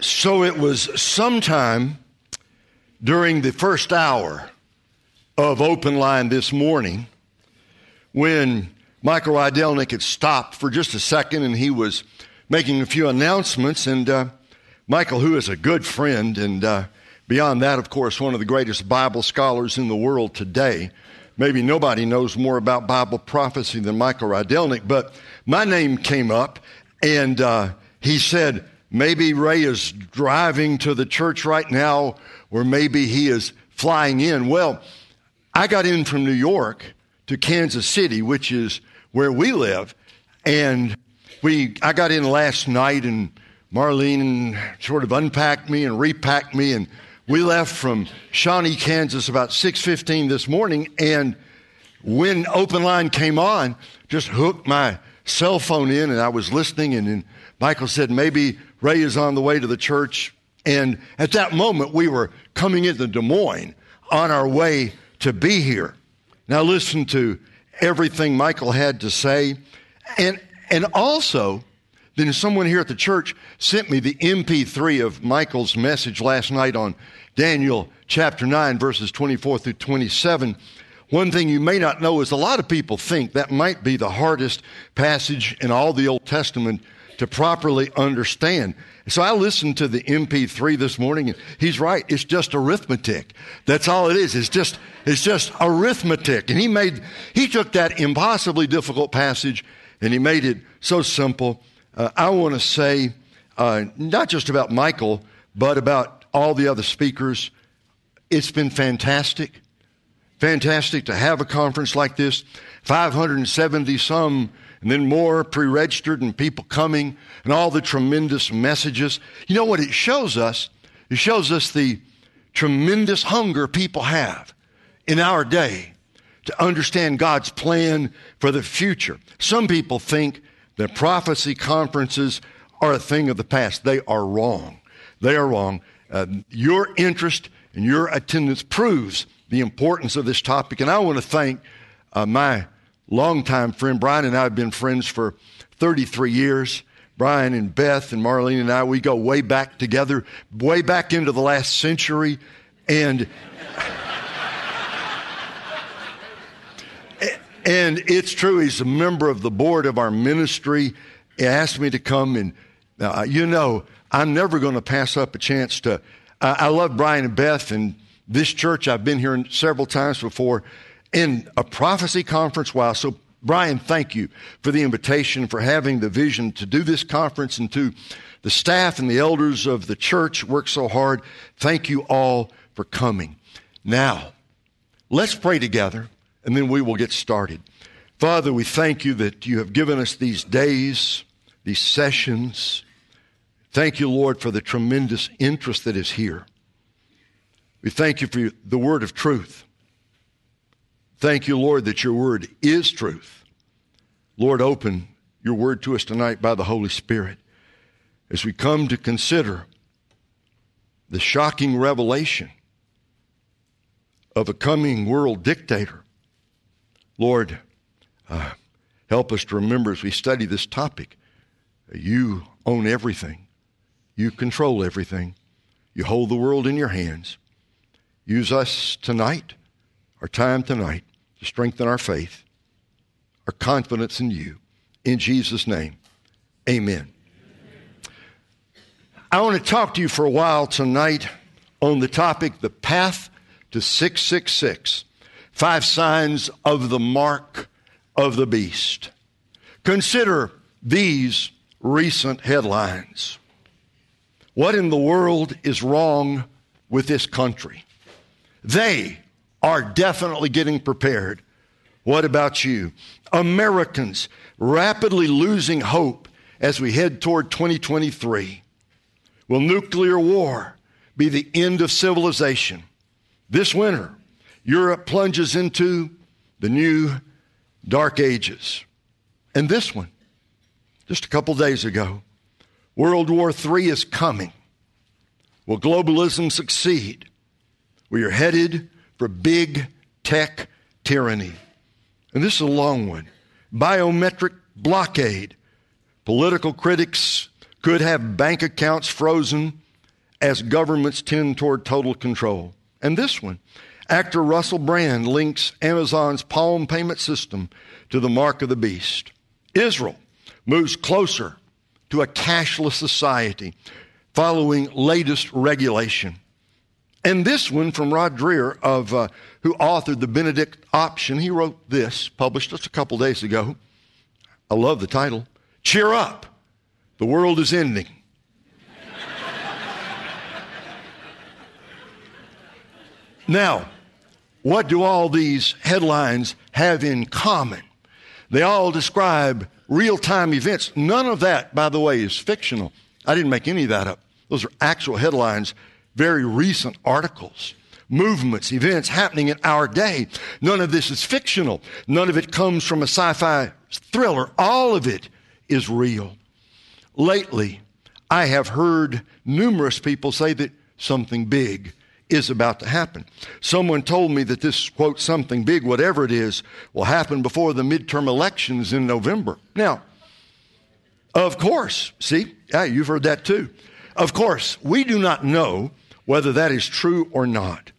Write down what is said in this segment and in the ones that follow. So it was sometime during the first hour of Open Line this morning when Michael Rydelnik had stopped for just a second and he was making a few announcements. And Michael, who is a good friend and beyond that, of course, one of the greatest Bible scholars in the world today. Maybe nobody knows more about Bible prophecy than Michael Rydelnik, but my name came up and he said, maybe Ray is driving to the church right now, or maybe he is flying in. Well, I got in from New York to Kansas City, which is where we live, and I got in last night, and Marlene sort of unpacked me and repacked me, and we left from Shawnee, Kansas about 6:15 this morning, and when Open Line came on, just hooked my cell phone in, and I was listening, and then Michael said, maybe Ray is on the way to the church. And at that moment, we were coming into Des Moines on our way to be here. Now listen to everything Michael had to say. And also, then someone here at the church sent me the MP3 of Michael's message last night on Daniel chapter 9, verses 24 through 27. One thing you may not know is a lot of people think that might be the hardest passage in all the Old Testament to properly understand. So I listened to the MP3 this morning, and he's right. It's just arithmetic. That's all it is. It's just arithmetic. And he took that impossibly difficult passage, and he made it so simple. I want to say, not just about Michael, but about all the other speakers, it's been fantastic. Fantastic to have a conference like this. 570-some and then more pre-registered and people coming and all the tremendous messages. You know what it shows us? It shows us the tremendous hunger people have in our day to understand God's plan for the future. Some people think that prophecy conferences are a thing of the past. They are wrong. They are wrong. Your interest and your attendance proves the importance of this topic. And I want to thank my longtime friend Brian, and I have been friends for 33 years. Brian and Beth and Marlene and I, we go way back together, way back into the last century. And it's true, he's a member of the board of our ministry. He asked me to come, and I'm never going to pass up a chance to. I love Brian and Beth and this church. I've been here several times before in a prophecy conference. Wow. So, Brian, thank you for the invitation, for having the vision to do this conference, and to the staff and the elders of the church work so hard. Thank you all for coming. Now, let's pray together, and then we will get started. Father, we thank you that you have given us these days, these sessions. Thank you, Lord, for the tremendous interest that is here. We thank you for the word of truth. Thank you, Lord, that your word is truth. Lord, open your word to us tonight by the Holy Spirit as we come to consider the shocking revelation of a coming world dictator. Lord, help us to remember as we study this topic, you own everything. You control everything. You hold the world in your hands. Use us tonight, our time tonight, to strengthen our faith, our confidence in you. In Jesus' name, amen. I want to talk to you for a while tonight on the topic, the path to 666, 5 signs of the mark of the beast. Consider these recent headlines. What in the world is wrong with this country? They are definitely getting prepared. What about you? Americans rapidly losing hope as we head toward 2023. Will nuclear war be the end of civilization? This winter, Europe plunges into the new dark ages. And this one, just a couple days ago, World War III is coming. Will globalism succeed? We are headed for big tech tyranny. And this is a long one. Biometric blockade. Political critics could have bank accounts frozen as governments tend toward total control. And this one, actor Russell Brand links Amazon's palm payment system to the mark of the beast. Israel moves closer to a cashless society following latest regulation. And this one from Rod Dreher, who authored the Benedict Option, he wrote this, published just a couple days ago. I love the title. Cheer up, the world is ending. Now, what do all these headlines have in common? They all describe real-time events. None of that, by the way, is fictional. I didn't make any of that up. Those are actual headlines, very recent articles, movements, events happening in our day. None of this is fictional. None of it comes from a sci-fi thriller. All of it is real. Lately, I have heard numerous people say that something big is about to happen. Someone told me that this, quote, something big, whatever it is, will happen before the midterm elections in November. Now, of course, see, yeah, you've heard that too. Of course, we do not know whether that is true or not,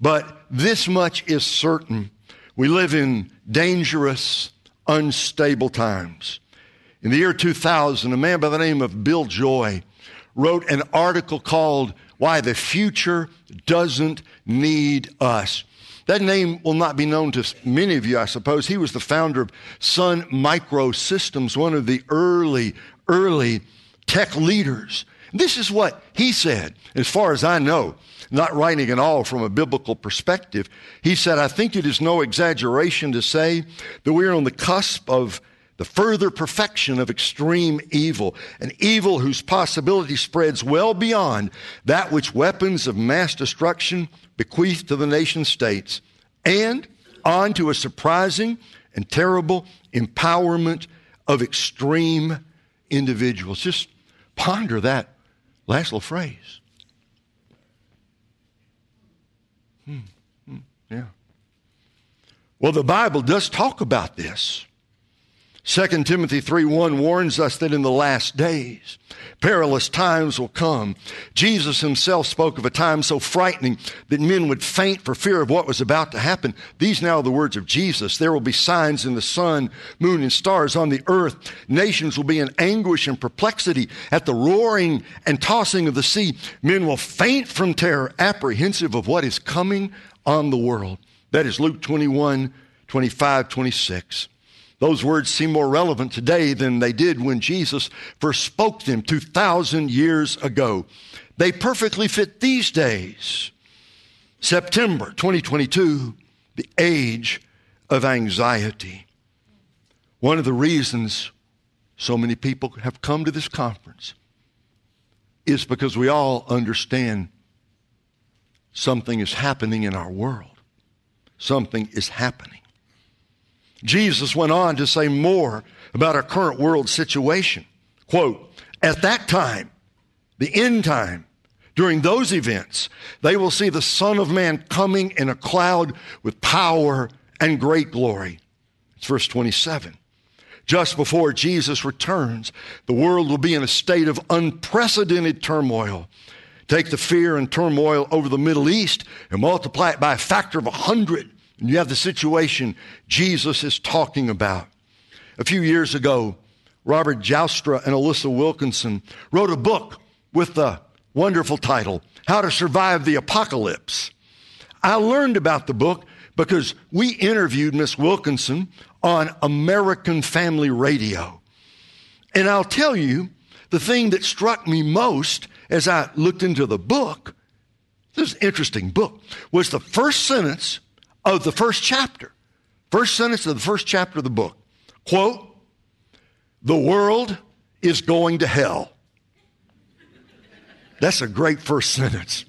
but this much is certain. We live in dangerous, unstable times. In the year 2000, a man by the name of Bill Joy wrote an article called Why the Future Doesn't Need Us. That name will not be known to many of you, I suppose. He was the founder of Sun Microsystems, one of the early tech leaders. This is what he said, as far as I know, not writing at all from a biblical perspective. He said, I think it is no exaggeration to say that we are on the cusp of the further perfection of extreme evil, an evil whose possibility spreads well beyond that which weapons of mass destruction bequeathed to the nation states, and on to a surprising and terrible empowerment of extreme individuals. Just ponder that last little phrase. Yeah. Well, the Bible does talk about this. 2 Timothy 3:1 warns us that in the last days, perilous times will come. Jesus himself spoke of a time so frightening that men would faint for fear of what was about to happen. These now are the words of Jesus. There will be signs in the sun, moon, and stars on the earth. Nations will be in anguish and perplexity at the roaring and tossing of the sea. Men will faint from terror, apprehensive of what is coming on the world. That is Luke 21:25-26. Those words seem more relevant today than they did when Jesus first spoke them 2,000 years ago. They perfectly fit these days. September 2022, the age of anxiety. One of the reasons so many people have come to this conference is because we all understand something is happening in our world. Something is happening. Jesus went on to say more about our current world situation. Quote, at that time, the end time, during those events, they will see the Son of Man coming in a cloud with power and great glory. It's verse 27. Just before Jesus returns, the world will be in a state of unprecedented turmoil. Take the fear and turmoil over the Middle East and multiply it by a factor of 100. And you have the situation Jesus is talking about. A few years ago, Robert Joustra and Alyssa Wilkinson wrote a book with the wonderful title, How to Survive the Apocalypse. I learned about the book because we interviewed Miss Wilkinson on American Family Radio. And I'll tell you, the thing that struck me most as I looked into the book, this interesting book, was the first sentence of the first chapter, first sentence of the first chapter of the book. Quote, the world is going to hell. That's a great first sentence.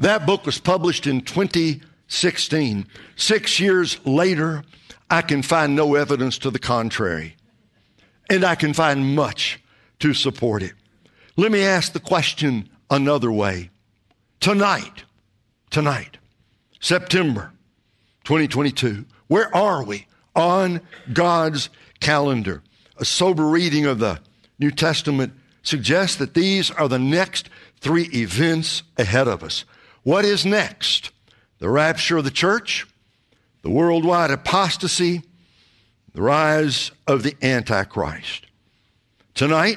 That book was published in 2016. 6 years later, I can find no evidence to the contrary, and I can find much to support it. Let me ask the question another way. Tonight, September 2022, where are we on God's calendar? A sober reading of the New Testament suggests that these are the next three events ahead of us. What is next? The rapture of the church, the worldwide apostasy, the rise of the Antichrist. Tonight,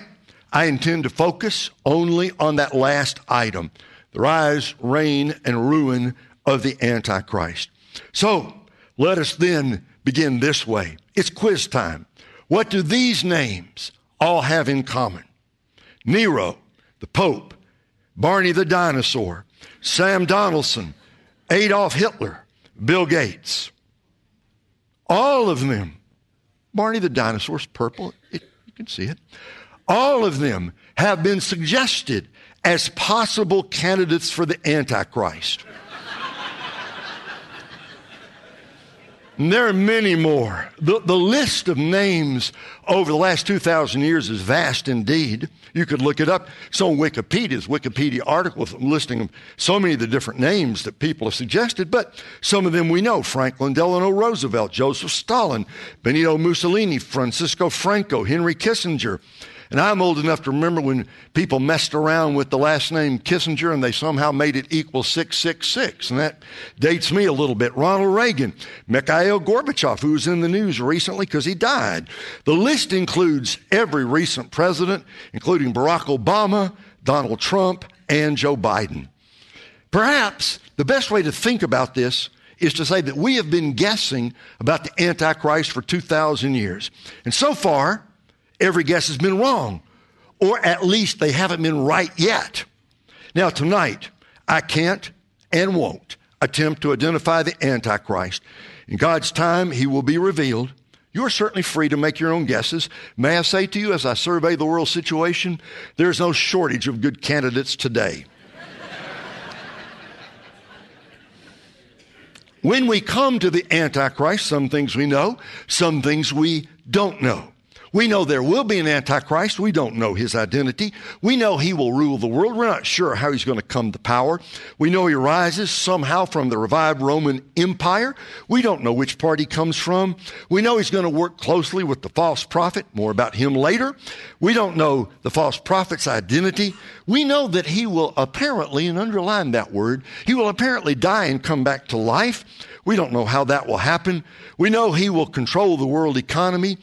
I intend to focus only on that last item, the rise, reign, and ruin of the Antichrist. So, let us then begin this way. It's quiz time. What do these names all have in common? Nero, the Pope, Barney the Dinosaur, Sam Donaldson, Adolf Hitler, Bill Gates. All of them. Barney the Dinosaur's purple. You can see it. All of them have been suggested as possible candidates for the Antichrist. And there are many more. The list of names over the last 2,000 years is vast indeed. You could look it up. It's on Wikipedia's Wikipedia article listing so many of the different names that people have suggested, but some of them we know. Franklin Delano Roosevelt, Joseph Stalin, Benito Mussolini, Francisco Franco, Henry Kissinger. And I'm old enough to remember when people messed around with the last name Kissinger and they somehow made it equal 666, and that dates me a little bit. Ronald Reagan, Mikhail Gorbachev, who was in the news recently because he died. The list includes every recent president, including Barack Obama, Donald Trump, and Joe Biden. Perhaps the best way to think about this is to say that we have been guessing about the Antichrist for 2,000 years. And so far, every guess has been wrong, or at least they haven't been right yet. Now, tonight, I can't and won't attempt to identify the Antichrist. In God's time, he will be revealed. You are certainly free to make your own guesses. May I say to you, as I survey the world situation, there's no shortage of good candidates today. When we come to the Antichrist, some things we know, some things we don't know. We know there will be an Antichrist. We don't know his identity. We know he will rule the world. We're not sure how he's going to come to power. We know he rises somehow from the revived Roman Empire. We don't know which part he comes from. We know he's going to work closely with the false prophet. More about him later. We don't know the false prophet's identity. We know that he will apparently, and underline that word, he will apparently die and come back to life. We don't know how that will happen. We know he will control the world economy.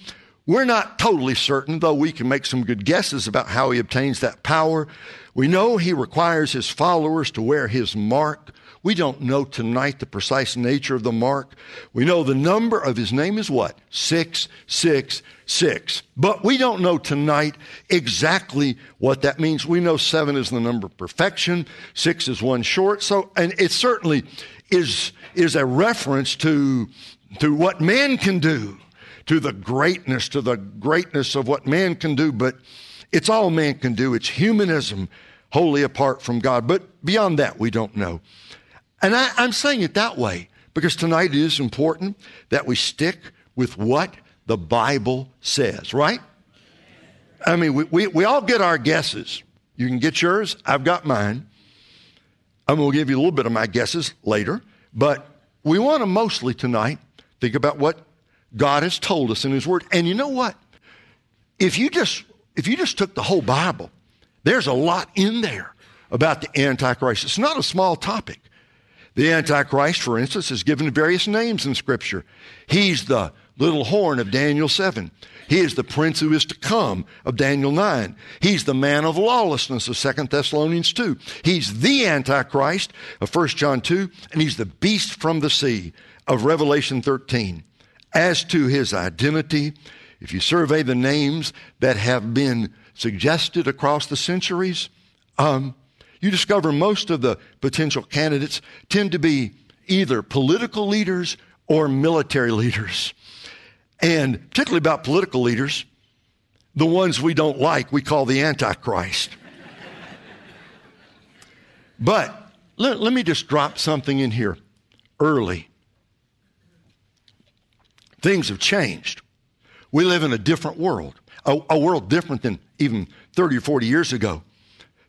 We're not totally certain, though we can make some good guesses about how he obtains that power. We know he requires his followers to wear his mark. We don't know tonight the precise nature of the mark. We know the number of his name is what? 666. But we don't know tonight exactly what that means. We know 7 is the number of perfection. 6 is one short. So, and it certainly is a reference to what man can do. To the greatness of what man can do, but it's all man can do. It's humanism, wholly apart from God. But beyond that, we don't know. And I'm saying it that way because tonight it is important that we stick with what the Bible says, right? I mean, we all get our guesses. You can get yours. I've got mine. I'm going to give you a little bit of my guesses later, but we want to mostly tonight think about what God has told us in his word. And you know what? If you just took the whole Bible, there's a lot in there about the Antichrist. It's not a small topic. The Antichrist, for instance, is given various names in Scripture. He's the little horn of Daniel 7. He is the prince who is to come of Daniel 9. He's the man of lawlessness of 2 Thessalonians 2. He's the Antichrist of 1 John 2, and he's the beast from the sea of Revelation 13. As to his identity, if you survey the names that have been suggested across the centuries, you discover most of the potential candidates tend to be either political leaders or military leaders. And particularly about political leaders, the ones we don't like, we call the Antichrist. But let me just drop something in here early. Things have changed. We live in a different world, a world different than even 30 or 40 years ago.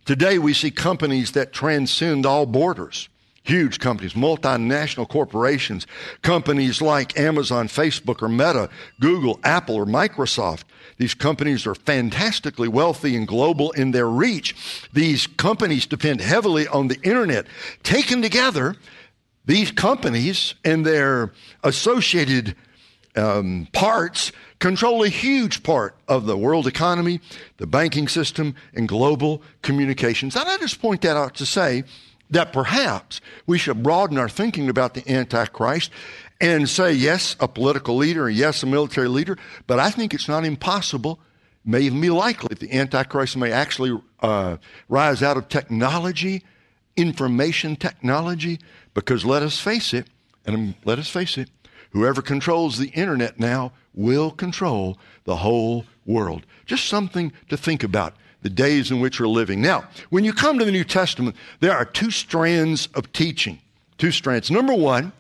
Today we see companies that transcend all borders. Huge companies, multinational corporations, companies like Amazon, Facebook, or Meta, Google, Apple, or Microsoft. These companies are fantastically wealthy and global in their reach. These companies depend heavily on the internet. Taken together, these companies and their associated parts control a huge part of the world economy, the banking system, and global communications. And I just point that out to say that perhaps we should broaden our thinking about the Antichrist and say, yes, a political leader, yes, a military leader, but I think it's not impossible, may even be likely, that the Antichrist may actually rise out of technology, information technology, because let us face it, whoever controls the internet now will control the whole world. Just something to think about. The days in which we're living. Now, when you come to the New Testament, there are two strands of teaching, two strands. Number one,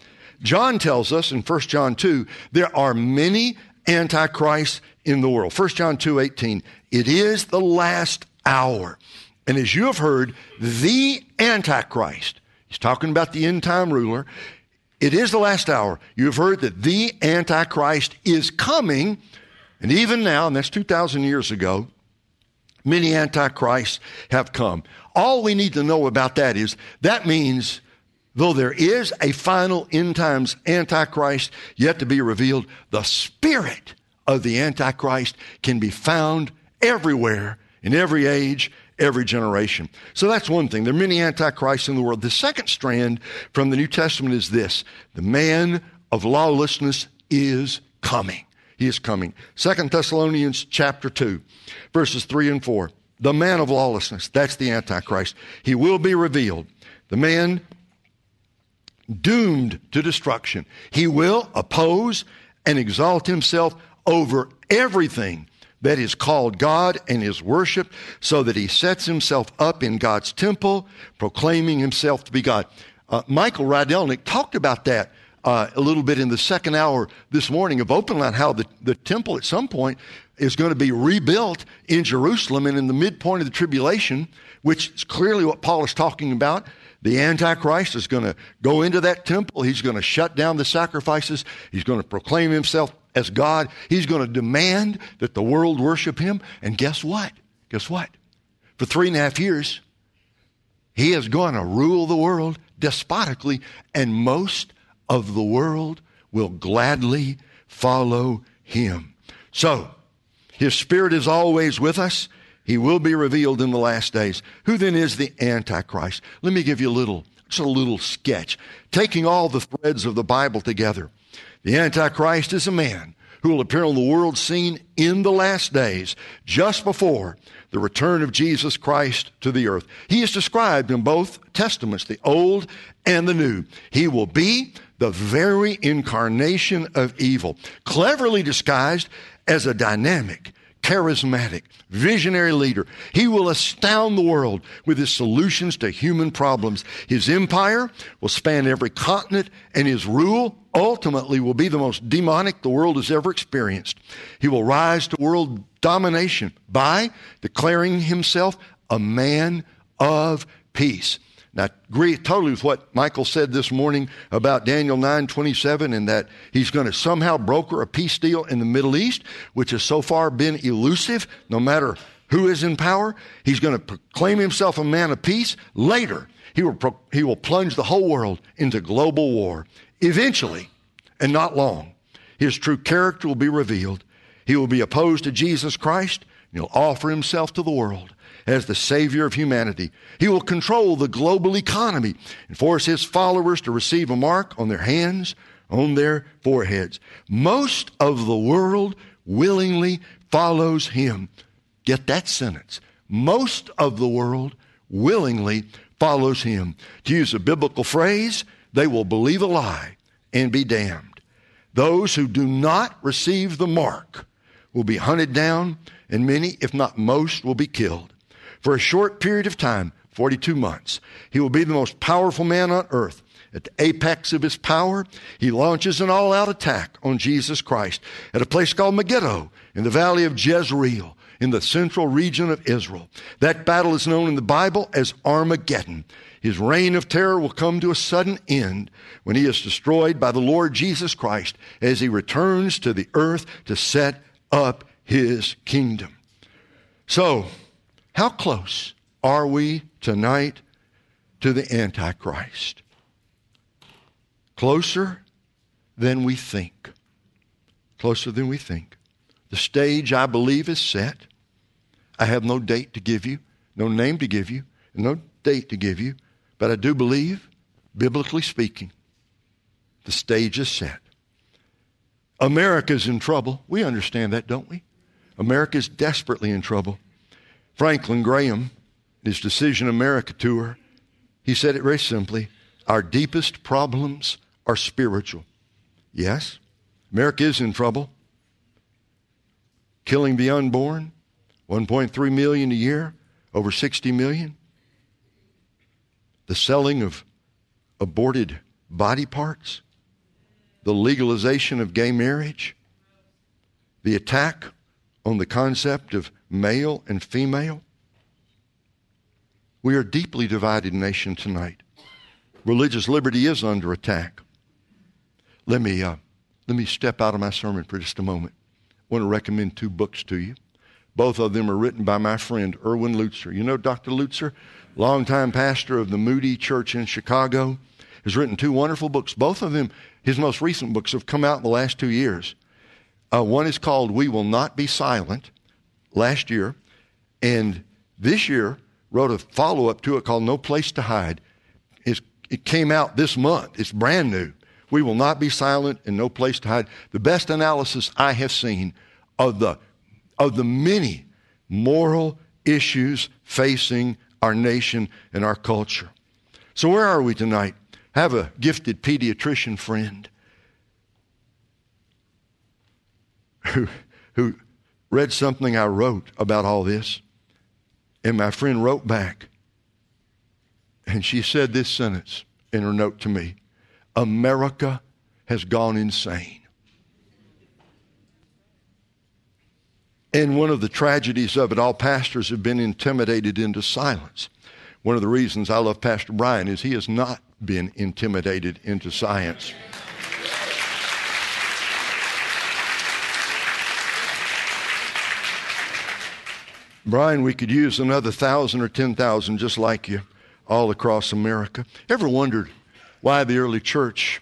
John tells us in 1 John 2, there are many antichrists in the world. 1 John 2:18, it is the last hour. And as you have heard, the Antichrist, he's talking about the end time ruler, it is the last hour. You've heard that the Antichrist is coming, and even now, and that's 2,000 years ago, many antichrists have come. All we need to know about that is that means though there is a final end times antichrist yet to be revealed, the spirit of the antichrist can be found everywhere in every age, every generation. So that's one thing. There are many antichrists in the world. The second strand from the New Testament is this: the man of lawlessness is coming. He is coming. 2 Thessalonians chapter 2, verses 3 and 4. The man of lawlessness, that's the Antichrist. He will be revealed. The man doomed to destruction. He will oppose and exalt himself over everything that is called God and is worshiped, so that he sets himself up in God's temple, proclaiming himself to be God. Michael Rydelnik talked about that a little bit in the second hour this morning of Open Line, how the temple at some point is going to be rebuilt in Jerusalem and in the midpoint of the tribulation, which is clearly what Paul is talking about. The Antichrist is going to go into that temple. He's going to shut down the sacrifices. He's going to proclaim himself as God. He's going to demand that the world worship him. And guess what? Guess what? For 3.5 years, he is going to rule the world despotically, and most of the world will gladly follow him. So, his spirit is always with us. He will be revealed in the last days. Who then is the Antichrist? Let me give you a little sketch, taking all the threads of the Bible together. The Antichrist is a man who will appear on the world scene in the last days, just before the return of Jesus Christ to the earth. He is described in both Testaments, the Old and the New. He will be the very incarnation of evil, cleverly disguised as a dynamic, charismatic, visionary leader. He will astound the world with his solutions to human problems. His empire will span every continent, and his rule ultimately will be the most demonic the world has ever experienced. He will rise to world domination by declaring himself a man of peace. Now, I agree totally with what Michael said this morning about Daniel 9:27, and that he's going to somehow broker a peace deal in the Middle East, which has so far been elusive, no matter who is in power. He's going to proclaim himself a man of peace. Later, he will plunge the whole world into global war. Eventually, and not long, his true character will be revealed. He will be opposed to Jesus Christ, and he'll offer himself to the world as the Savior of humanity. He will control the global economy and force his followers to receive a mark on their hands, on their foreheads. Most of the world willingly follows him. Get that sentence. Most of the world willingly follows him. To use a biblical phrase, they will believe a lie and be damned. Those who do not receive the mark will be hunted down, and many, if not most, will be killed. For a short period of time, 42 months, he will be the most powerful man on earth. At the apex of his power, he launches an all-out attack on Jesus Christ at a place called Megiddo in the valley of Jezreel in the central region of Israel. That battle is known in the Bible as Armageddon. His reign of terror will come to a sudden end when he is destroyed by the Lord Jesus Christ as he returns to the earth to set up his kingdom. So, how close are we tonight to the Antichrist? Closer than we think. Closer than we think. The stage, I believe, is set. I have no date to give you, no name to give you, and no date to give you, but I do believe, biblically speaking, the stage is set. America's in trouble. We understand that, don't we? America's desperately in trouble. Franklin Graham, his Decision America tour, he said it very simply, our deepest problems are spiritual. Yes, America is in trouble. Killing the unborn, 1.3 million a year, over 60 million. The selling of aborted body parts, the legalization of gay marriage, the attack on the concept of male and female. We are a deeply divided nation tonight. Religious liberty is under attack. Let me step out of my sermon for just a moment. I want to recommend two books to you. Both of them are written by my friend, Erwin Lutzer. You know Dr. Lutzer, longtime pastor of the Moody Church in Chicago, has written two wonderful books. Both of them, his most recent books, have come out in the last 2 years. One is called We Will Not Be Silent, last year, and this year wrote a follow-up to it called No Place to Hide. It came out this month. It's brand new. We Will Not Be Silent and No Place to Hide. The best analysis I have seen of the many moral issues facing our nation and our culture. So where are we tonight? Have a gifted pediatrician friend who read something I wrote about all this, and my friend wrote back, and she said this sentence in her note to me, America has gone insane. And one of the tragedies of it all, pastors have been intimidated into silence. One of the reasons I love Pastor Brian is he has not been intimidated into silence. Brian, we could use another 1,000 or 10,000 just like you all across America. Ever wondered why the early church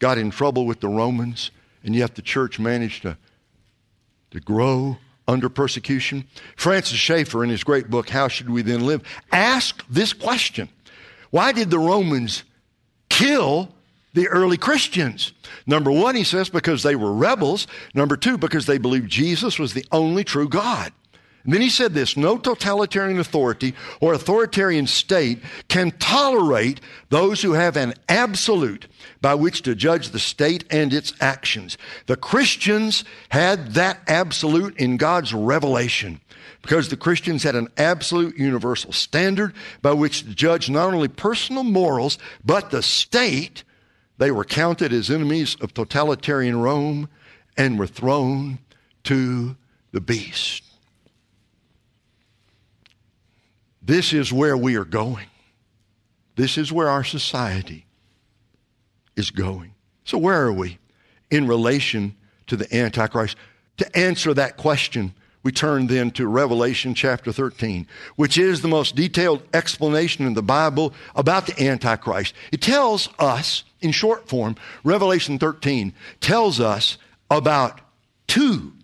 got in trouble with the Romans and yet the church managed to grow under persecution? Francis Schaeffer, in his great book, How Should We Then Live, asked this question. Why did the Romans kill the early Christians? Number one, he says, because they were rebels. Number two, because they believed Jesus was the only true God. And then he said this, no totalitarian authority or authoritarian state can tolerate those who have an absolute by which to judge the state and its actions. The Christians had that absolute in God's revelation because the Christians had an absolute universal standard by which to judge not only personal morals, but the state. They were counted as enemies of totalitarian Rome and were thrown to the beast. This is where we are going. This is where our society is going. So where are we in relation to the Antichrist? To answer that question, we turn then to Revelation chapter 13, which is the most detailed explanation in the Bible about the Antichrist. It tells us, in short form, Revelation 13 tells us about two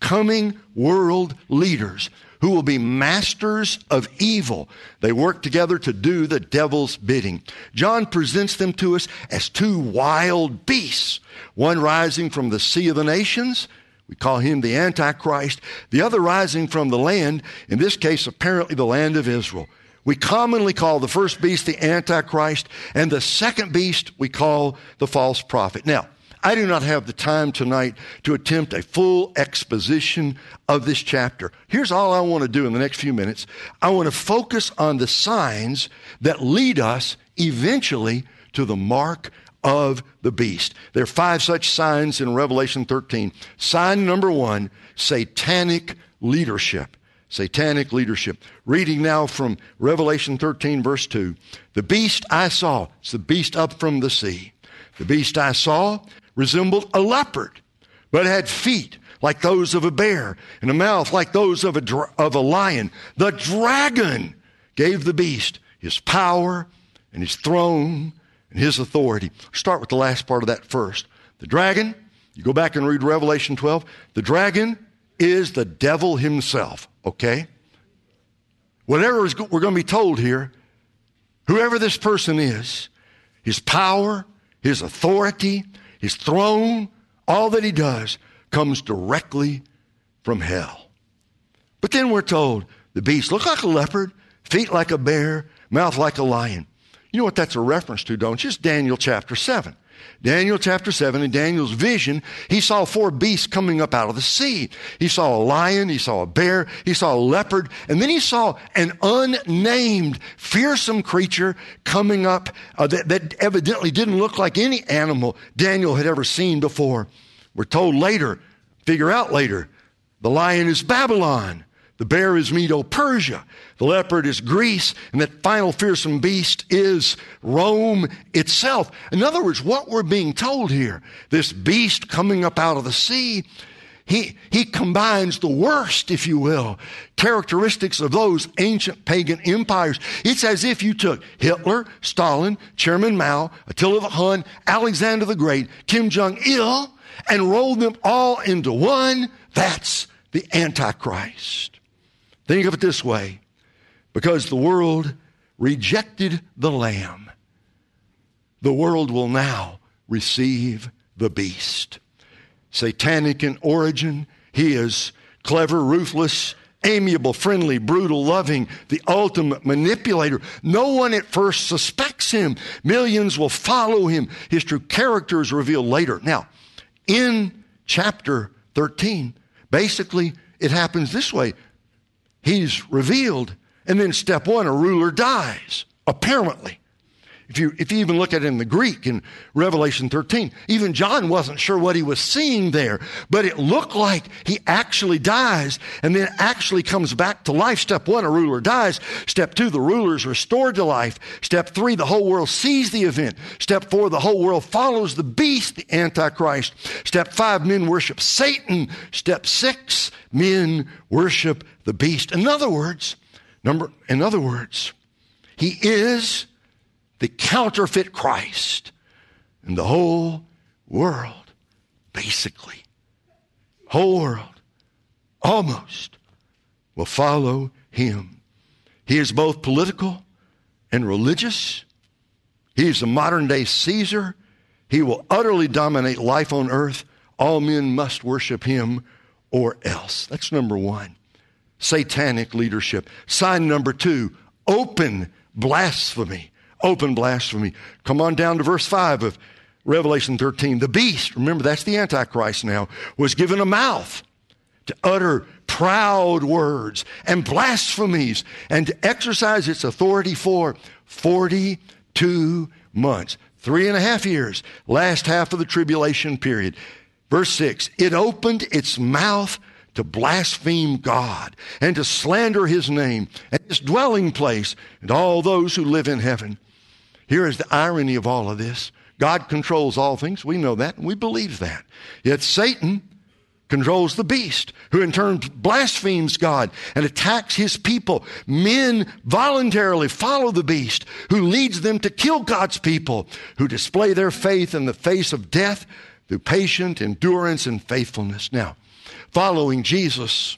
coming world leaders who will be masters of evil. They work together to do the devil's bidding. John presents them to us as two wild beasts, one rising from the sea of the nations, we call him the Antichrist, the other rising from the land, in this case apparently the land of Israel. We commonly call the first beast the Antichrist, and the second beast we call the false prophet. Now, I do not have the time tonight to attempt a full exposition of this chapter. Here's all I want to do in the next few minutes. I want to focus on the signs that lead us eventually to the mark of the beast. There are 5 such signs in Revelation 13. Sign number 1, satanic leadership, satanic leadership. Reading now from Revelation 13, verse 2. The beast I saw, it's the beast up from the sea. The beast I saw resembled a leopard, but had feet like those of a bear and a mouth like those of a lion. The dragon gave the beast his power and his throne and his authority. Start with the last part of that first. The dragon, you go back and read Revelation 12, the dragon is the devil himself, okay? Whatever we're going to be told here, whoever this person is, his power, his authority, his throne, all that he does comes directly from hell. But then we're told the beast looks like a leopard, feet like a bear, mouth like a lion. You know what that's a reference to, don't you? It's Daniel chapter 7. Daniel chapter 7, in Daniel's vision, he saw four beasts coming up out of the sea. He saw a lion, he saw a bear, he saw a leopard, and then he saw an unnamed, fearsome creature coming up that evidently didn't look like any animal Daniel had ever seen before. We're told later, figure out later, the lion is Babylon, the bear is Medo-Persia, the leopard is Greece, and that final fearsome beast is Rome itself. In other words, what we're being told here, this beast coming up out of the sea, he combines the worst, if you will, characteristics of those ancient pagan empires. It's as if you took Hitler, Stalin, Chairman Mao, Attila the Hun, Alexander the Great, Kim Jong-il, and rolled them all into one. That's the Antichrist. Think of it this way. Because the world rejected the Lamb, the world will now receive the beast. Satanic in origin, he is clever, ruthless, amiable, friendly, brutal, loving, the ultimate manipulator. No one at first suspects him. Millions will follow him. His true character is revealed later. Now, in chapter 13, basically it happens this way. He's revealed. And then step one, a ruler dies, apparently. If you even look at it in the Greek in Revelation 13, even John wasn't sure what he was seeing there, but it looked like he actually dies and then actually comes back to life. Step one, a ruler dies. Step two, the ruler is restored to life. Step three, the whole world sees the event. Step four, the whole world follows the beast, the Antichrist. Step five, men worship Satan. Step six, men worship the beast. In other words, he is the counterfeit Christ, and the whole world, basically, whole world, almost, will follow him. He is both political and religious. He is the modern-day Caesar. He will utterly dominate life on earth. All men must worship him or else. That's number one. Satanic leadership. Sign number two, open blasphemy. Open blasphemy. Come on down to verse 5 of Revelation 13. The beast, remember that's the Antichrist now, was given a mouth to utter proud words and blasphemies and to exercise its authority for 42 months. 3.5 years, last half of the tribulation period. Verse 6, it opened its mouth to blaspheme God and to slander his name and his dwelling place and all those who live in heaven. Here is the irony of all of this. God controls all things. We know that and we believe that. Yet Satan controls the beast, who in turn blasphemes God and attacks his people. Men voluntarily follow the beast, who leads them to kill God's people, who display their faith in the face of death through patient endurance and faithfulness. Now, Following Jesus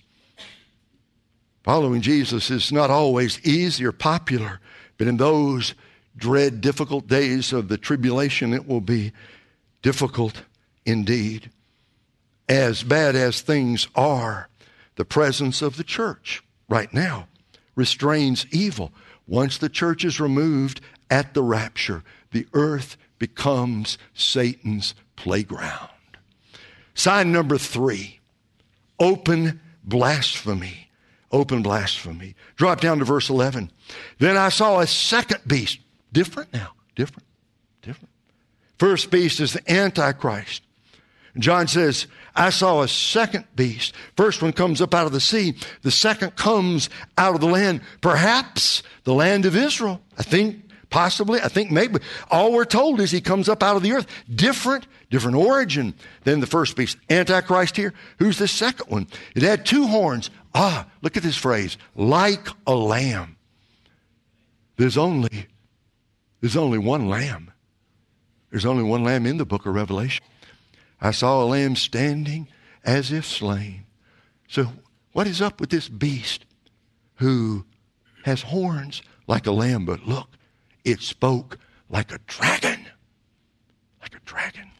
is not always easy or popular, but in those dread, difficult days of the tribulation, it will be difficult indeed. As bad as things are, the presence of the church right now restrains evil. Once the church is removed at the rapture, the earth becomes Satan's playground. Sign number three. Open blasphemy. Open blasphemy. Drop down to verse 11. Then I saw a second beast. Different now. Different. First beast is the Antichrist. John says, I saw a second beast. First one comes up out of the sea. The second comes out of the land, perhaps the land of Israel. I think possibly, I think maybe. All we're told is he comes up out of the earth. Different origin than the first beast. Antichrist here. Who's the second one? It had two horns. Ah, look at this phrase. Like a lamb. There's only one lamb. There's only one lamb in the book of Revelation. I saw a lamb standing as if slain. So what is up with this beast who has horns like a lamb? But look, it spoke like a dragon. Like a dragon.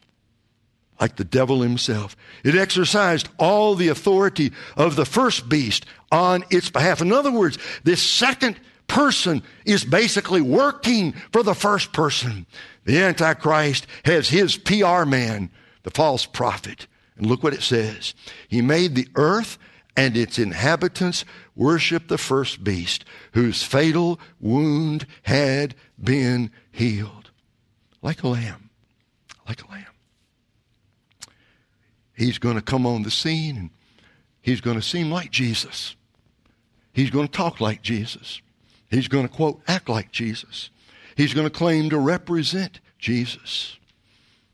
Like the devil himself. It exercised all the authority of the first beast on its behalf. In other words, this second person is basically working for the first person. The Antichrist has his PR man, the false prophet. And look what it says. He made the earth and its inhabitants worship the first beast, whose fatal wound had been healed. Like a lamb. Like a lamb. He's going to come on the scene, and he's going to seem like Jesus. He's going to talk like Jesus. He's going to, quote, act like Jesus. He's going to claim to represent Jesus.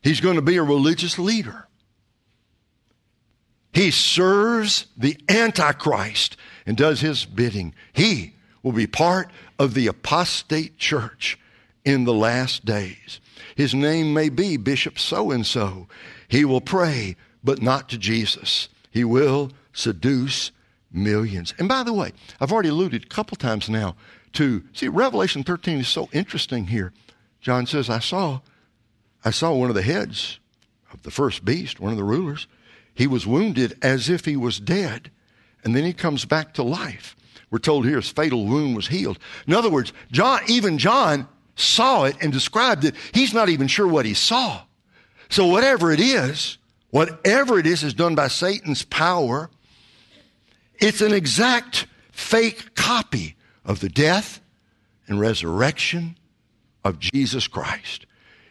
He's going to be a religious leader. He serves the Antichrist and does his bidding. He will be part of the apostate church in the last days. His name may be Bishop so-and-so. He will pray, but not to Jesus. He will seduce millions. And by the way, I've already alluded a couple times now to, see, Revelation 13 is so interesting here. John says, I saw one of the heads of the first beast, one of the rulers. He was wounded as if he was dead, and then he comes back to life. We're told here his fatal wound was healed. In other words, even John saw it and described it. He's not even sure what he saw. So whatever it is done by Satan's power. It's an exact fake copy of the death and resurrection of Jesus Christ.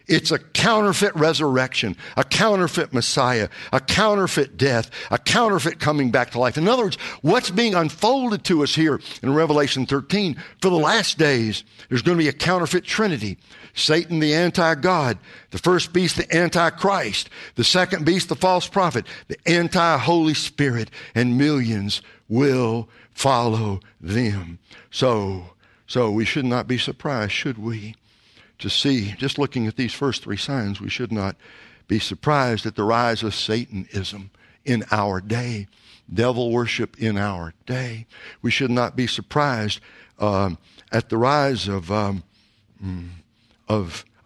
It's a counterfeit resurrection, a counterfeit Messiah, a counterfeit death, a counterfeit coming back to life. In other words, what's being unfolded to us here in Revelation 13, for the last days, there's going to be a counterfeit trinity. Satan, the anti-God, the first beast, the anti-Christ, the second beast, the false prophet, the anti-Holy Spirit, and millions will follow them. So we should not be surprised, should we? To see, just looking at these first three signs, we should not be surprised at the rise of Satanism in our day, devil worship in our day. We should not be surprised at the rise of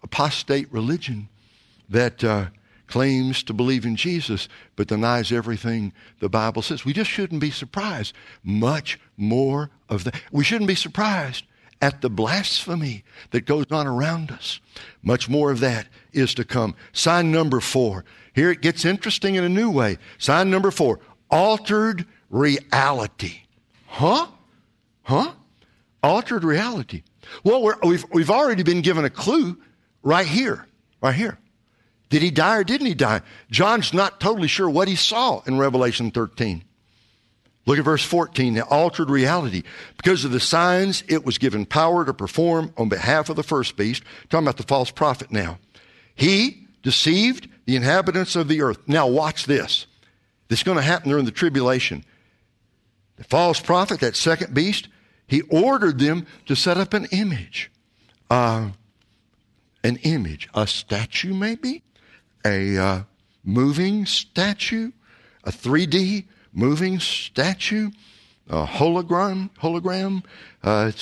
apostate religion that claims to believe in Jesus but denies everything the Bible says. We just shouldn't be surprised. Much more of that. We shouldn't be surprised at the blasphemy that goes on around us. Much more of that is to come. Sign number 4. Here it gets interesting in a new way. Sign number 4, altered reality. Huh? Altered reality. Well, we've already been given a clue right here. Did he die or didn't he die? John's not totally sure what he saw in Revelation 13. Look at verse 14, the altered reality. Because of the signs it was given power to perform on behalf of the first beast. Talking about the false prophet now. He deceived the inhabitants of the earth. Now watch this. This is going to happen during the tribulation. The false prophet, that second beast, he ordered them to set up an image. A statue maybe? A moving statue? A 3D moving statue, a hologram. A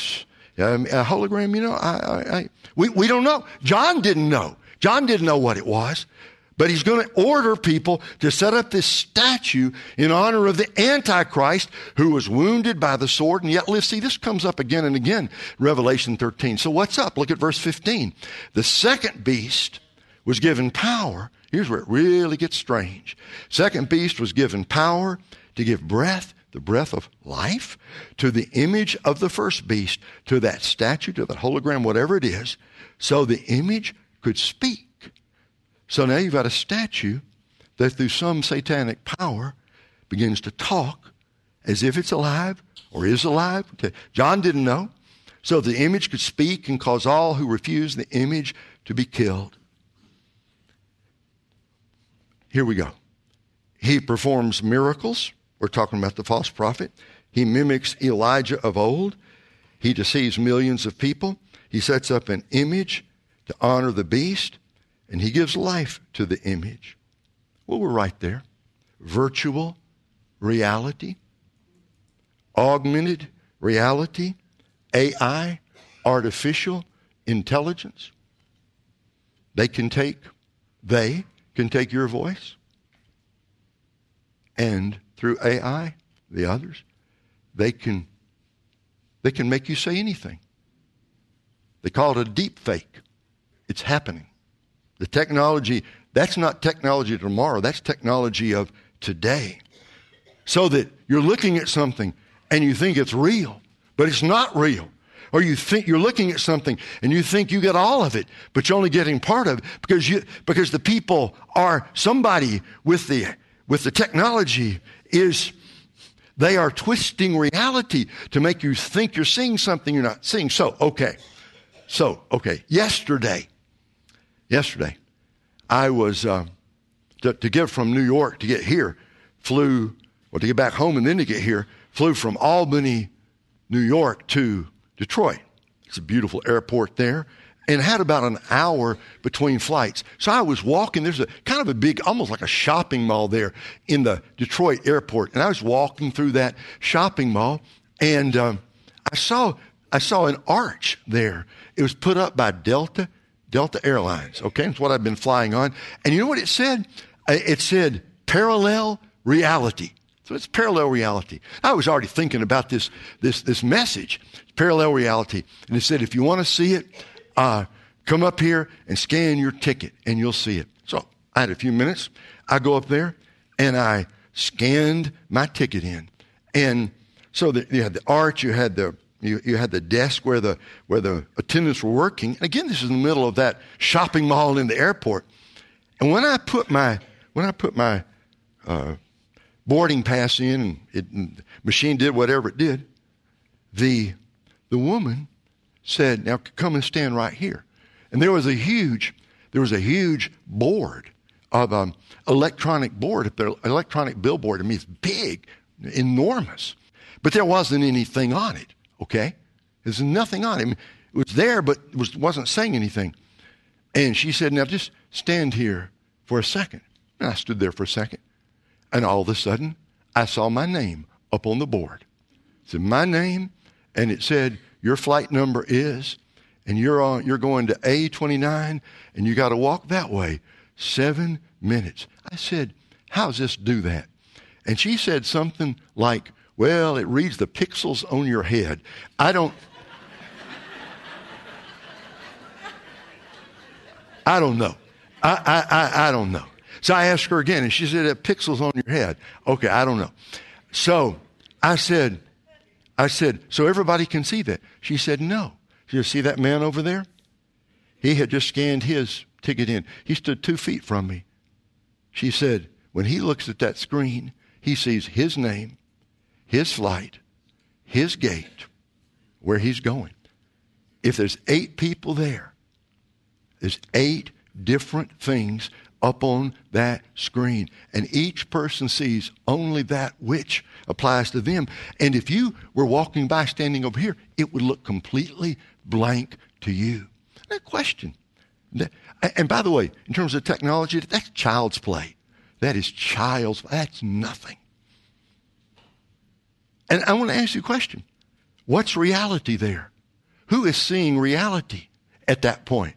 hologram. You know, we don't know. John didn't know. John didn't know what it was, but he's going to order people to set up this statue in honor of the Antichrist, who was wounded by the sword and yet lives. See, this comes up again and again, Revelation 13. So what's up? Look at verse 15. The second beast was given power. Here's where it really gets strange. Second beast was given power to give breath, the breath of life, to the image of the first beast, to that statue, to that hologram, whatever it is, so the image could speak. So now you've got a statue that through some satanic power begins to talk as if it's alive or is alive. Okay. John didn't know. So the image could speak and cause all who refuse the image to be killed. Here we go. He performs miracles. We're talking about the false prophet. He mimics Elijah of old. He deceives millions of people. He sets up an image to honor the beast, and he gives life to the image. Well, we're right there. Virtual reality, augmented reality, AI, artificial intelligence. They can take your voice, and through AI, the others, they can make you say anything. They call it a deep fake. It's happening. The technology, that's not technology tomorrow, that's technology of today. So that you're looking at something and you think it's real, but it's not real. Or you think you're looking at something and you think you get all of it, but you're only getting part of it because the people are somebody with the technology is they are twisting reality to make you think you're seeing something you're not seeing. So, okay. Yesterday, I was to get from New York to get here, to get back home and then to get here, flew from Albany, New York to Detroit. It's a beautiful airport there, and had about an hour between flights. So I was walking. There's a kind of a big, almost like a shopping mall there in the Detroit airport, and I was walking through that shopping mall, and I saw an arch there. It was put up by Delta Airlines. Okay, that's what I've been flying on. And you know what it said? It said parallel reality. So it's parallel reality. I was already thinking about this message, parallel reality. And it said, if you want to see it, come up here and scan your ticket, and you'll see it. So I had a few minutes. I go up there, and I scanned my ticket in. And so you had the arch, you had the desk where the attendants were working. And again, this is in the middle of that shopping mall in the airport. And when I put my boarding pass in, and the machine did whatever it did, the woman said, "Now come and stand right here." And there was a huge board of electronic board up there, electronic billboard. I mean, it's big, enormous, but there wasn't anything on it. Okay? There's nothing on him. It was there, but wasn't saying anything. And she said, "Now just stand here for a second." And I stood there for a second. And all of a sudden, I saw my name up on the board. It said, my name, and it said, your flight number is, and you're going to A29, and you got to walk that way 7 minutes. I said, "How does this do that?" And she said something like, "Well, it reads the pixels on your head." I don't know. I don't know. So I asked her again, and she said, "It pixels on your head." Okay, I don't know. So I said, "So everybody can see that?" She said, "No." You see that man over there? He had just scanned his ticket in. He stood 2 feet from me. She said, when he looks at that screen, he sees his name, his flight, his gate, where he's going. If there's 8 people there, there's 8 different things up on that screen. And each person sees only that which applies to them. And if you were walking by standing over here, it would look completely blank to you. No question. And by the way, in terms of technology, that's child's play. That's nothing. And I want to ask you a question. What's reality there? Who is seeing reality at that point?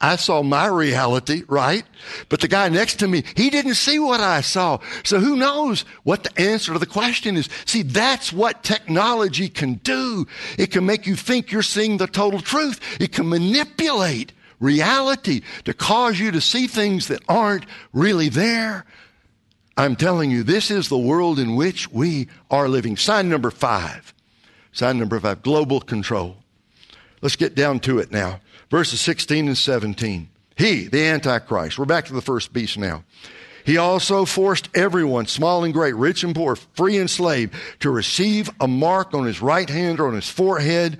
I saw my reality, right? But the guy next to me, he didn't see what I saw. So who knows what the answer to the question is? See, that's what technology can do. It can make you think you're seeing the total truth. It can manipulate reality to cause you to see things that aren't really there. I'm telling you, this is the world in which we are living. Sign number five, global control. Let's get down to it now. Verses 16 and 17. He, the Antichrist, we're back to the first beast now. He also forced everyone, small and great, rich and poor, free and slave, to receive a mark on his right hand or on his forehead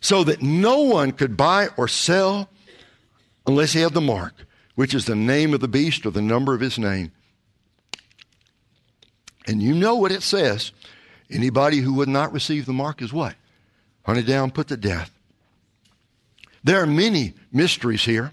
so that no one could buy or sell unless he had the mark, which is the name of the beast or the number of his name. And you know what it says. Anybody who would not receive the mark is what? Hunted down, put to death. There are many mysteries here,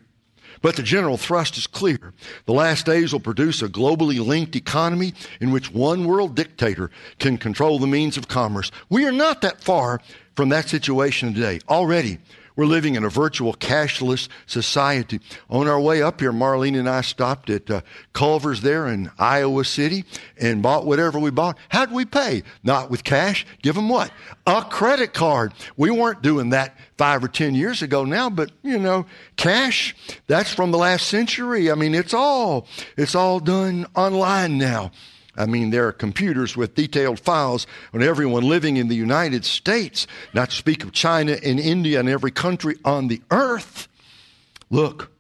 but the general thrust is clear. The last days will produce a globally linked economy in which one world dictator can control the means of commerce. We are not that far from that situation today. Already, we're living in a virtual cashless society. On our way up here, Marlene and I stopped at Culver's there in Iowa City and bought whatever we bought. How did we pay? Not with cash. Give them what? A credit card. We weren't doing that 5 or 10 years ago now, but, you know, cash, that's from the last century. I mean, it's all done online now. I mean, there are computers with detailed files on everyone living in the United States, not to speak of China and India and every country on the earth. Look,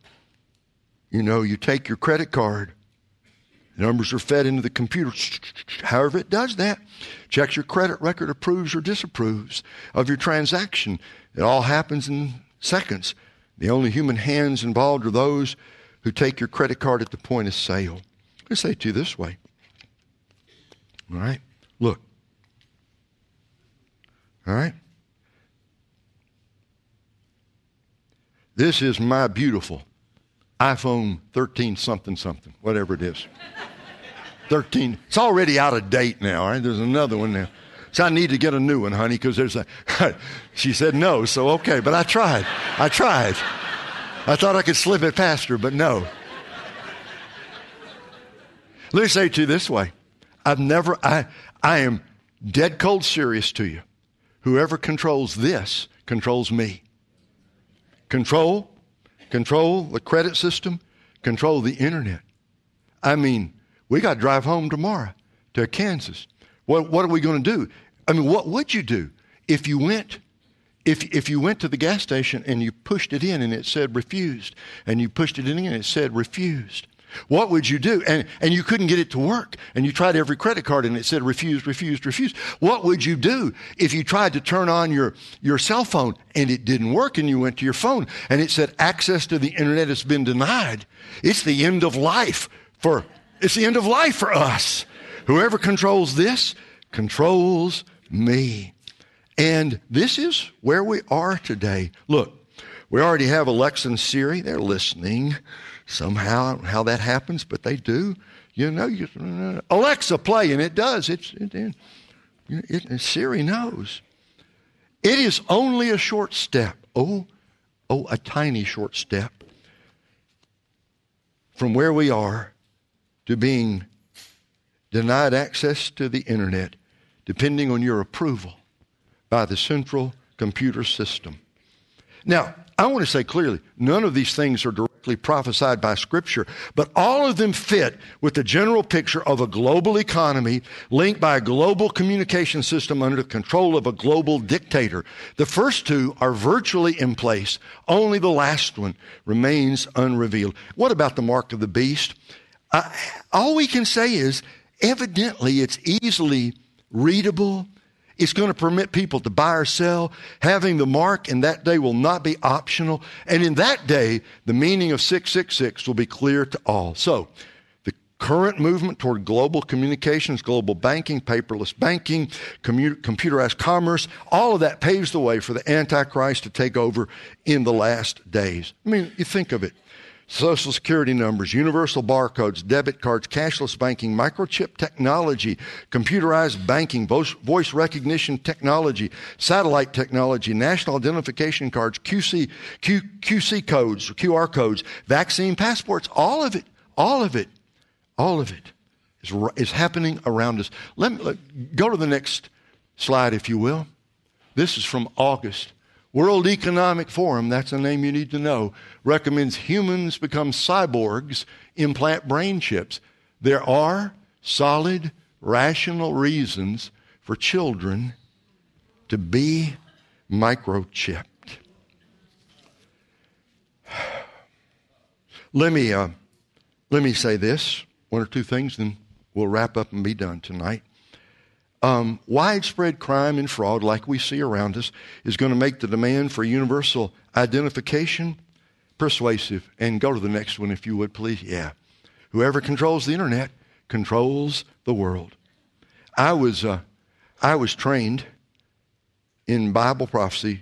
you know, you take your credit card. The numbers are fed into the computer. However it does that, checks your credit record, approves or disapproves of your transaction. It all happens in seconds. The only human hands involved are those who take your credit card at the point of sale. Let's say it to you this way. All right, look. All right. This is my beautiful iPhone 13 something, whatever it is. 13. It's already out of date now, all right? There's another one now. So I need to get a new one, honey, because there's a... She said no, so okay, but I tried. I thought I could slip it past her, but no. Let me say to you this way. I am dead cold serious to you. Whoever controls this controls me. Control the credit system, control the internet. I mean, we got to drive home tomorrow to Kansas. What are we going to do? I mean, what would you do if you went? If you went to the gas station and you pushed it in and it said refused, and you pushed it in and it said refused. What would you do? And you couldn't get it to work. And you tried every credit card and it said refused. What would you do if you tried to turn on your cell phone and it didn't work and you went to your phone and it said access to the internet has been denied? It's the end of life for us. Whoever controls this controls me. And this is where we are today. Look, we already have Alexa and Siri. They're listening. Somehow, I don't know how that happens, but they do. You know, Alexa, play, and it does. Siri knows. It is only a short step, a tiny short step, from where we are to being denied access to the internet, depending on your approval by the central computer system. Now, I want to say clearly, none of these things are directly prophesied by Scripture, but all of them fit with the general picture of a global economy linked by a global communication system under the control of a global dictator. The first two are virtually in place. Only the last one remains unrevealed. What about the mark of the beast? All we can say is, evidently, it's easily readable. It's going to permit people to buy or sell. Having the mark in that day will not be optional. And in that day, the meaning of 666 will be clear to all. So the current movement toward global communications, global banking, paperless banking, computerized commerce, all of that paves the way for the Antichrist to take over in the last days. I mean, you think of it. Social Security numbers, universal barcodes, debit cards, cashless banking, microchip technology, computerized banking, voice recognition technology, satellite technology, national identification cards, QC codes, QR codes, vaccine passports, all of it is happening around us. Let me go to the next slide, if you will. This is from August. World Economic Forum, that's a name you need to know, recommends humans become cyborgs, implant brain chips. There are solid, rational reasons for children to be microchipped. Let me say this. one or two things, then we'll wrap up and be done tonight. Widespread crime and fraud like we see around us is going to make the demand for universal identification persuasive. And go to the next one if you would, please. Yeah. Whoever controls the internet controls the world. I was trained in Bible prophecy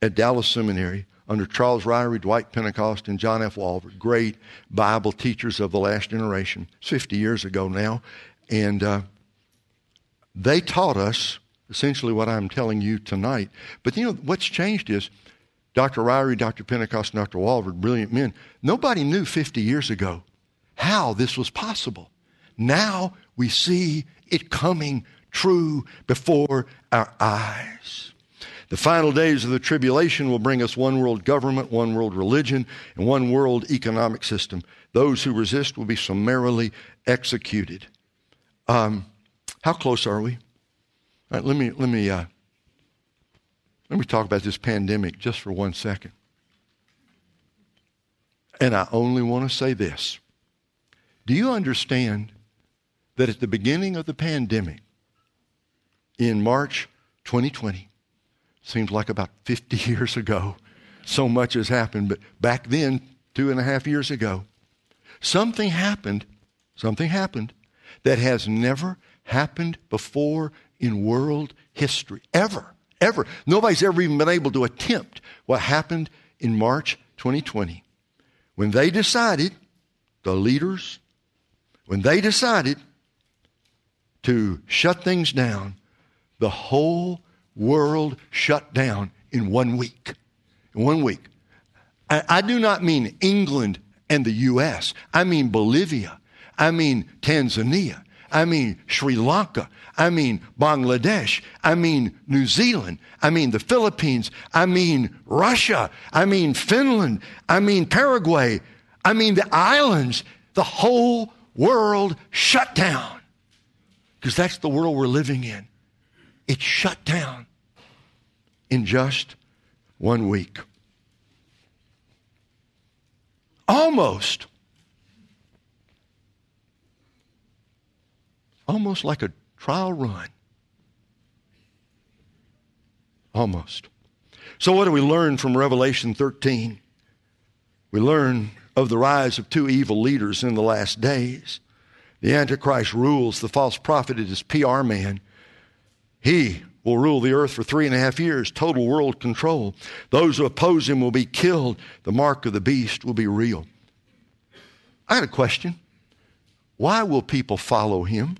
at Dallas Seminary under Charles Ryrie, Dwight Pentecost, and John F. Walvoord, great Bible teachers of the last generation. It's 50 years ago now. And they taught us essentially what I'm telling you tonight. But you know, what's changed is Dr. Ryrie, Dr. Pentecost, and Dr. Walvoord, brilliant men. Nobody knew 50 years ago how this was possible. Now we see it coming true before our eyes. The final days of the tribulation will bring us one world government, one world religion, and one world economic system. Those who resist will be summarily executed. How close are we? All right, let me talk about this pandemic just for 1 second. And I only want to say this. Do you understand that at the beginning of the pandemic, in March 2020, seems like about 50 years ago, so much has happened, but back then, 2.5 years ago, something happened that has never happened before in world history, ever. Nobody's ever even been able to attempt what happened in March 2020 when they decided, the leaders to shut things down. The whole world shut down in 1 week. I do not mean England and the U.S. I mean Bolivia. I mean Tanzania. I mean Sri Lanka. I mean Bangladesh. I mean New Zealand. I mean the Philippines. I mean Russia. I mean Finland. I mean Paraguay. I mean the islands. The whole world shut down. Because that's the world we're living in. It shut down in just 1 week. Almost like a trial run. Almost. So what do we learn from Revelation 13? We learn of the rise of two evil leaders in the last days. The Antichrist rules. The false prophet is his PR man. He will rule the earth for 3.5 years, total world control. Those who oppose him will be killed. The mark of the beast will be real. I had a question. Why will people follow him?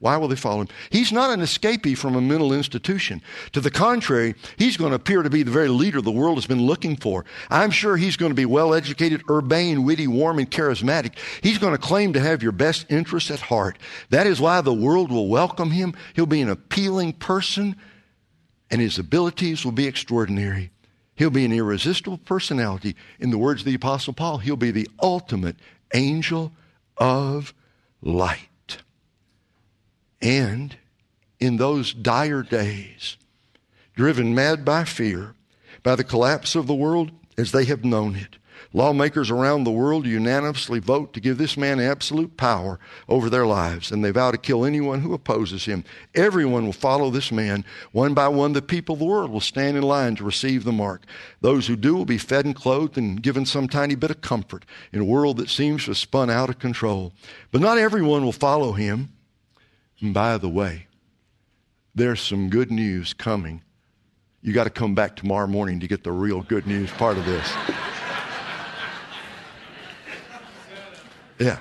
Why will they follow him? He's not an escapee from a mental institution. To the contrary, he's going to appear to be the very leader the world has been looking for. I'm sure he's going to be well-educated, urbane, witty, warm, and charismatic. He's going to claim to have your best interests at heart. That is why the world will welcome him. He'll be an appealing person, and his abilities will be extraordinary. He'll be an irresistible personality. In the words of the Apostle Paul, he'll be the ultimate angel of light. And in those dire days, driven mad by fear, by the collapse of the world as they have known it, lawmakers around the world unanimously vote to give this man absolute power over their lives, and they vow to kill anyone who opposes him. Everyone will follow this man. One by one, the people of the world will stand in line to receive the mark. Those who do will be fed and clothed and given some tiny bit of comfort in a world that seems to have spun out of control. But not everyone will follow him. And by the way, there's some good news coming. You got to come back tomorrow morning to get the real good news part of this. Yeah.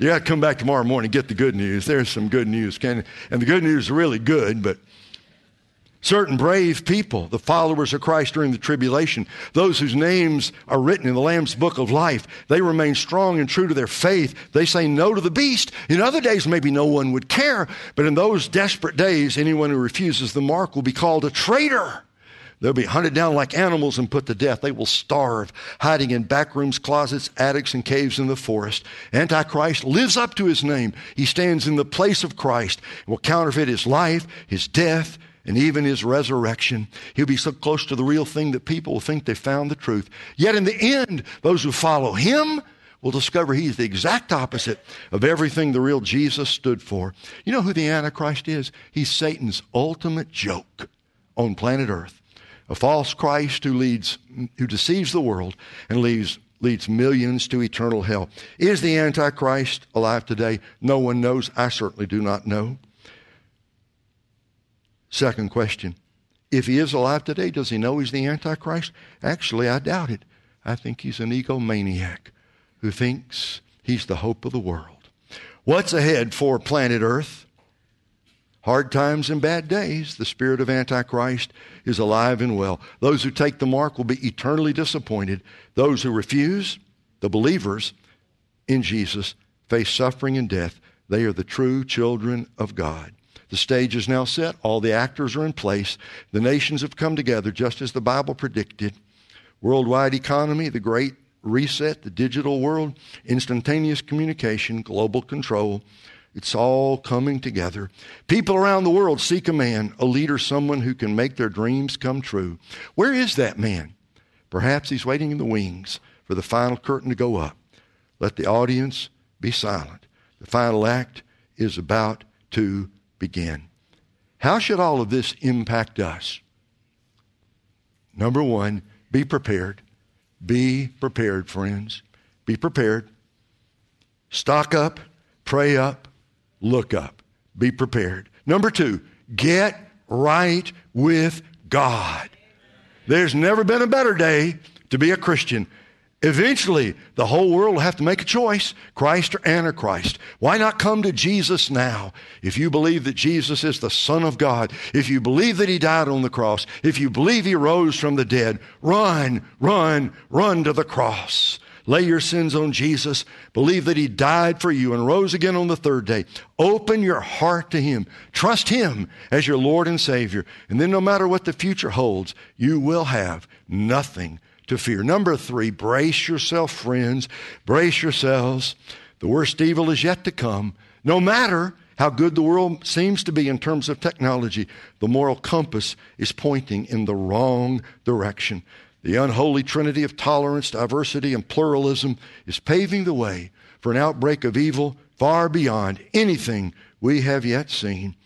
You got to come back tomorrow morning and get the good news. There's some good news. And the good news is really good, but certain brave people, the followers of Christ during the tribulation, those whose names are written in the Lamb's Book of Life, they remain strong and true to their faith. They say no to the beast. In other days, maybe no one would care. But in those desperate days, anyone who refuses the mark will be called a traitor. They'll be hunted down like animals and put to death. They will starve, hiding in back rooms, closets, attics, and caves in the forest. Antichrist lives up to his name. He stands in the place of Christ and will counterfeit his life, his death, and even his resurrection. He'll be so close to the real thing that people will think they found the truth. Yet in the end, those who follow him we'll discover he's the exact opposite of everything the real Jesus stood for. You know who the Antichrist is? He's Satan's ultimate joke on planet Earth. A false Christ who deceives the world and leads millions to eternal hell. Is the Antichrist alive today? No one knows. I certainly do not know. Second question. If he is alive today, does he know he's the Antichrist? Actually, I doubt it. I think he's an egomaniac who thinks he's the hope of the world. What's ahead for planet Earth? Hard times and bad days. The spirit of Antichrist is alive and well. Those who take the mark will be eternally disappointed. Those who refuse, the believers in Jesus, face suffering and death. They are the true children of God. The stage is now set. All the actors are in place. The nations have come together just as the Bible predicted. Worldwide economy, the Great Reset, the digital world, instantaneous communication, global control. It's all coming together. People around the world seek a man, a leader, someone who can make their dreams come true. Where is that man? Perhaps he's waiting in the wings for the final curtain to go up. Let the audience be silent. The final act is about to begin. How should all of this impact us? Number one, be prepared. Be prepared, friends. Be prepared. Stock up, pray up, look up. Be prepared. Number two, get right with God. There's never been a better day to be a Christian. Eventually, the whole world will have to make a choice, Christ or Antichrist. Why not come to Jesus now? If you believe that Jesus is the Son of God, if you believe that He died on the cross, if you believe He rose from the dead, run, run, run to the cross. Lay your sins on Jesus. Believe that He died for you and rose again on the third day. Open your heart to Him. Trust Him as your Lord and Savior. And then no matter what the future holds, you will have nothing to fear. Number three, brace yourself, friends. Brace yourselves. The worst evil is yet to come. No matter how good the world seems to be in terms of technology, the moral compass is pointing in the wrong direction. The unholy trinity of tolerance, diversity, and pluralism is paving the way for an outbreak of evil far beyond anything we have yet seen.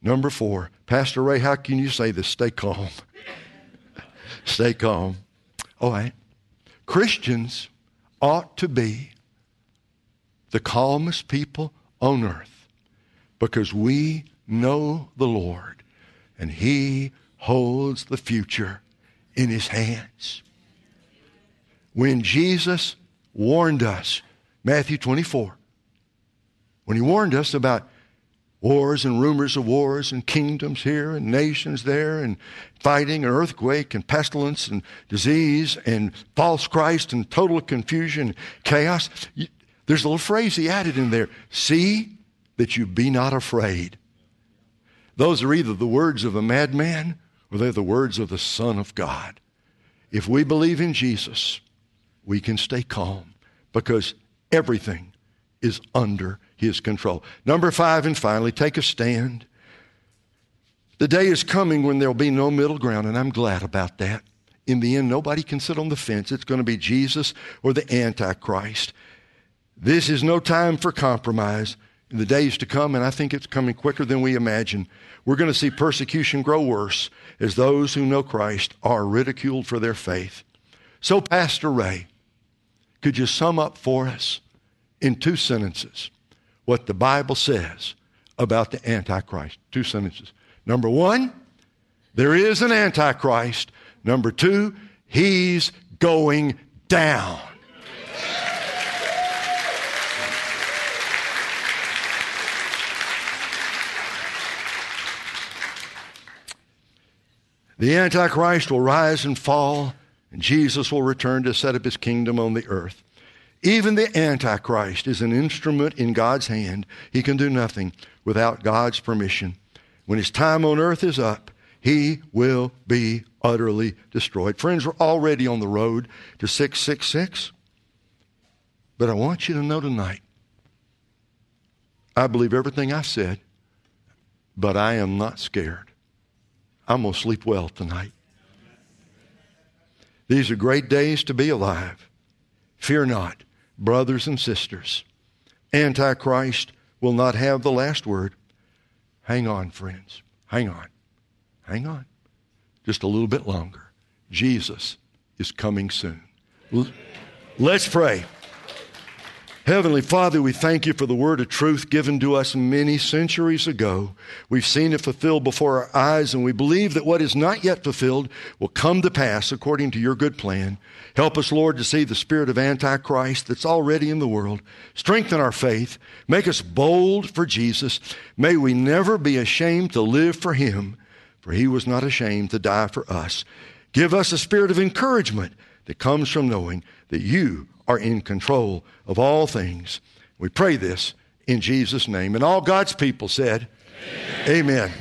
Number four, Pastor Ray, how can you say this? Stay calm. Stay calm. All right. Christians ought to be the calmest people on earth because we know the Lord and He holds the future in His hands. When Jesus warned us, Matthew 24, when He warned us about wars and rumors of wars and kingdoms here and nations there and fighting and earthquake and pestilence and disease and false Christ and total confusion, chaos. There's a little phrase he added in there. See that you be not afraid. Those are either the words of a madman or they're the words of the Son of God. If we believe in Jesus, we can stay calm because everything is under His control. Number five, and finally, take a stand. The day is coming when there'll be no middle ground, and I'm glad about that. In the end, nobody can sit on the fence. It's going to be Jesus or the Antichrist. This is no time for compromise in the days to come, and I think it's coming quicker than we imagine. We're going to see persecution grow worse as those who know Christ are ridiculed for their faith. So, Pastor Ray, could you sum up for us in 2 sentences? What the Bible says about the Antichrist. 2 sentences. Number one, there is an Antichrist. Number two, he's going down. The Antichrist will rise and fall, and Jesus will return to set up His kingdom on the earth. Even the Antichrist is an instrument in God's hand. He can do nothing without God's permission. When his time on earth is up, he will be utterly destroyed. Friends, we're already on the road to 666. But I want you to know tonight, I believe everything I said, but I am not scared. I'm going to sleep well tonight. These are great days to be alive. Fear not, Brothers and sisters, Antichrist will not have the last word. Hang on, friends. Hang on. Hang on. Just a little bit longer. Jesus is coming soon. Let's pray. Heavenly Father, we thank you for the word of truth given to us many centuries ago. We've seen it fulfilled before our eyes, and we believe that what is not yet fulfilled will come to pass according to your good plan. Help us, Lord, to see the spirit of Antichrist that's already in the world. Strengthen our faith. Make us bold for Jesus. May we never be ashamed to live for him, for he was not ashamed to die for us. Give us a spirit of encouragement that comes from knowing that you are in control of all things. We pray this in Jesus' name. And all God's people said, Amen. Amen.